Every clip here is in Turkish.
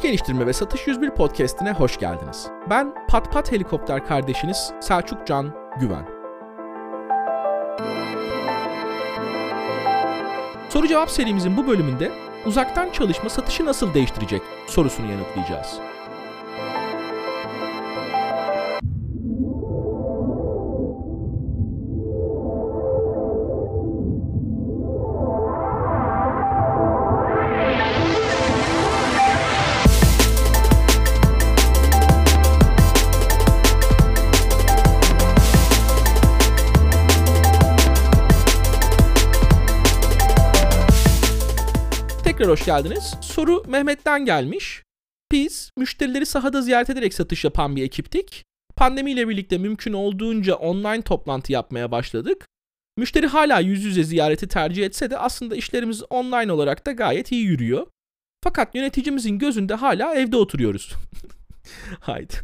İş Geliştirme ve Satış 101 Podcast'ine hoş geldiniz. Ben Pat Pat Helikopter kardeşiniz Selçuk Can Güven. Soru cevap serimizin bu bölümünde uzaktan çalışma satışı nasıl değiştirecek sorusunu yanıtlayacağız. Hoş geldiniz. Soru Mehmet'ten gelmiş. Biz müşterileri sahada ziyaret ederek satış yapan bir ekiptik. Pandemiyle birlikte mümkün olduğunca online toplantı yapmaya başladık. Müşteri hala yüz yüze ziyareti tercih etse de aslında işlerimiz online olarak da gayet iyi yürüyor. Fakat yöneticimizin gözünde hala evde oturuyoruz. Haydi.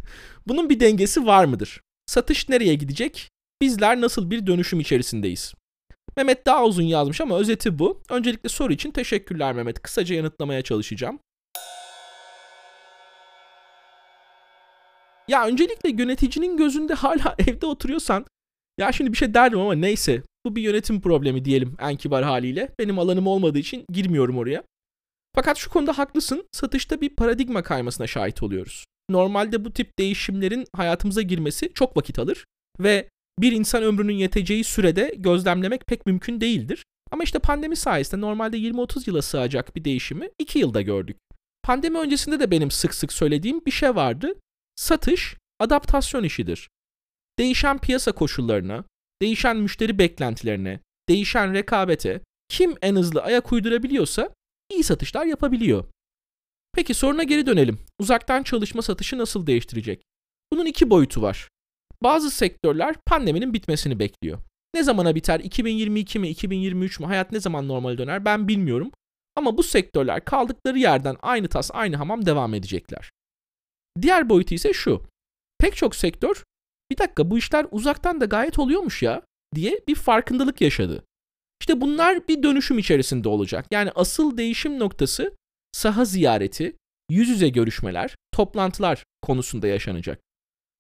Bunun bir dengesi var mıdır? Satış nereye gidecek? Bizler nasıl bir dönüşüm içerisindeyiz? Mehmet daha uzun yazmış ama özeti bu. Öncelikle soru için teşekkürler Mehmet. Kısaca yanıtlamaya çalışacağım. Ya öncelikle yöneticinin gözünde hala evde oturuyorsan, ya şimdi bir şey derdim ama neyse. Bu bir yönetim problemi diyelim en kibar haliyle. Benim alanım olmadığı için girmiyorum oraya. Fakat şu konuda haklısın. Satışta bir paradigma kaymasına şahit oluyoruz. Normalde bu tip değişimlerin hayatımıza girmesi çok vakit alır ve bir insan ömrünün yeteceği sürede gözlemlemek pek mümkün değildir. Ama işte pandemi sayesinde normalde 20-30 yıla sığacak bir değişimi 2 yılda gördük. Pandemi öncesinde de benim sık sık söylediğim bir şey vardı. Satış, adaptasyon işidir. Değişen piyasa koşullarına, değişen müşteri beklentilerine, değişen rekabete kim en hızlı ayak uydurabiliyorsa iyi satışlar yapabiliyor. Peki soruna geri dönelim. Uzaktan çalışma satışı nasıl değiştirecek? Bunun 2 boyutu var. Bazı sektörler pandeminin bitmesini bekliyor. Ne zamana biter? 2022 mi? 2023 mü? Hayat ne zaman normale döner? Ben bilmiyorum. Ama bu sektörler kaldıkları yerden aynı tas, aynı hamam devam edecekler. Diğer boyutu ise şu. Pek çok sektör, bir dakika bu işler uzaktan da gayet oluyormuş ya diye bir farkındalık yaşadı. İşte bunlar bir dönüşüm içerisinde olacak. Yani asıl değişim noktası saha ziyareti, yüz yüze görüşmeler, toplantılar konusunda yaşanacak.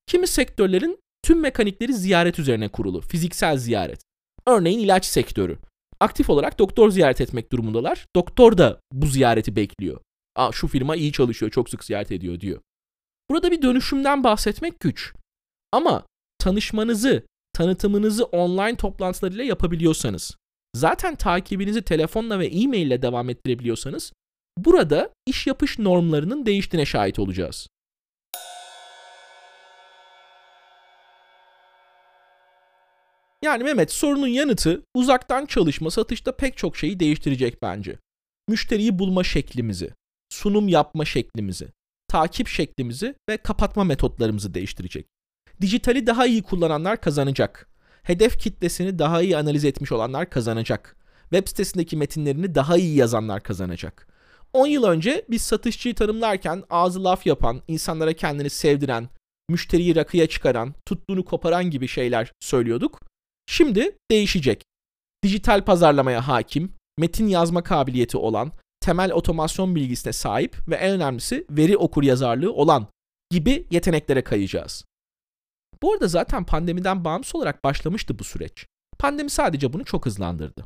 Kimi sektörlerin tüm mekanikleri ziyaret üzerine kurulu, fiziksel ziyaret. Örneğin ilaç sektörü. Aktif olarak doktor ziyaret etmek durumundalar. Doktor da bu ziyareti bekliyor. Aa, şu firma iyi çalışıyor, çok sık ziyaret ediyor diyor. Burada bir dönüşümden bahsetmek güç. Ama tanışmanızı, tanıtımınızı online toplantılarıyla yapabiliyorsanız, zaten takibinizi telefonla ve e-mail ile devam ettirebiliyorsanız, burada iş yapış normlarının değiştiğine şahit olacağız. Yani Mehmet, sorunun yanıtı uzaktan çalışma satışta pek çok şeyi değiştirecek bence. Müşteriyi bulma şeklimizi, sunum yapma şeklimizi, takip şeklimizi ve kapatma metotlarımızı değiştirecek. Dijitali daha iyi kullananlar kazanacak. Hedef kitlesini daha iyi analiz etmiş olanlar kazanacak. Web sitesindeki metinlerini daha iyi yazanlar kazanacak. 10 yıl önce biz satışçıyı tanımlarken ağzı laf yapan, insanlara kendini sevdiren, müşteriyi rakıya çıkaran, tuttuğunu koparan gibi şeyler söylüyorduk. Şimdi değişecek. Dijital pazarlamaya hakim, metin yazma kabiliyeti olan, temel otomasyon bilgisine sahip ve en önemlisi veri okuryazarlığı olan gibi yeteneklere kayacağız. Bu arada zaten pandemiden bağımsız olarak başlamıştı bu süreç. Pandemi sadece bunu çok hızlandırdı.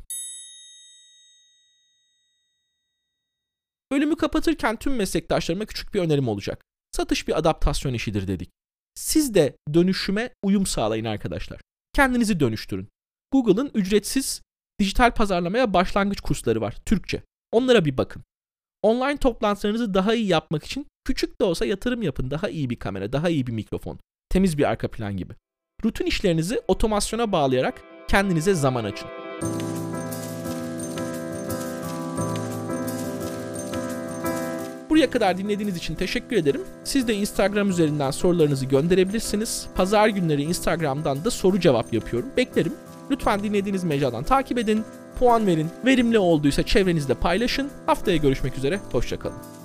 Bölümü kapatırken tüm meslektaşlarıma küçük bir önerim olacak. Satış bir adaptasyon işidir dedik. Siz de dönüşüme uyum sağlayın arkadaşlar. Kendinizi dönüştürün. Google'ın ücretsiz dijital pazarlamaya başlangıç kursları var, Türkçe. Onlara bir bakın. Online toplantılarınızı daha iyi yapmak için küçük de olsa yatırım yapın. Daha iyi bir kamera, daha iyi bir mikrofon, temiz bir arka plan gibi. Rutin işlerinizi otomasyona bağlayarak kendinize zaman açın. Buraya kadar dinlediğiniz için teşekkür ederim. Siz de Instagram üzerinden sorularınızı gönderebilirsiniz. Pazar günleri Instagram'dan da soru cevap yapıyorum. Beklerim. Lütfen dinlediğiniz mecradan takip edin, puan verin, verimli olduysa çevrenizde paylaşın. Haftaya görüşmek üzere, hoşça kalın.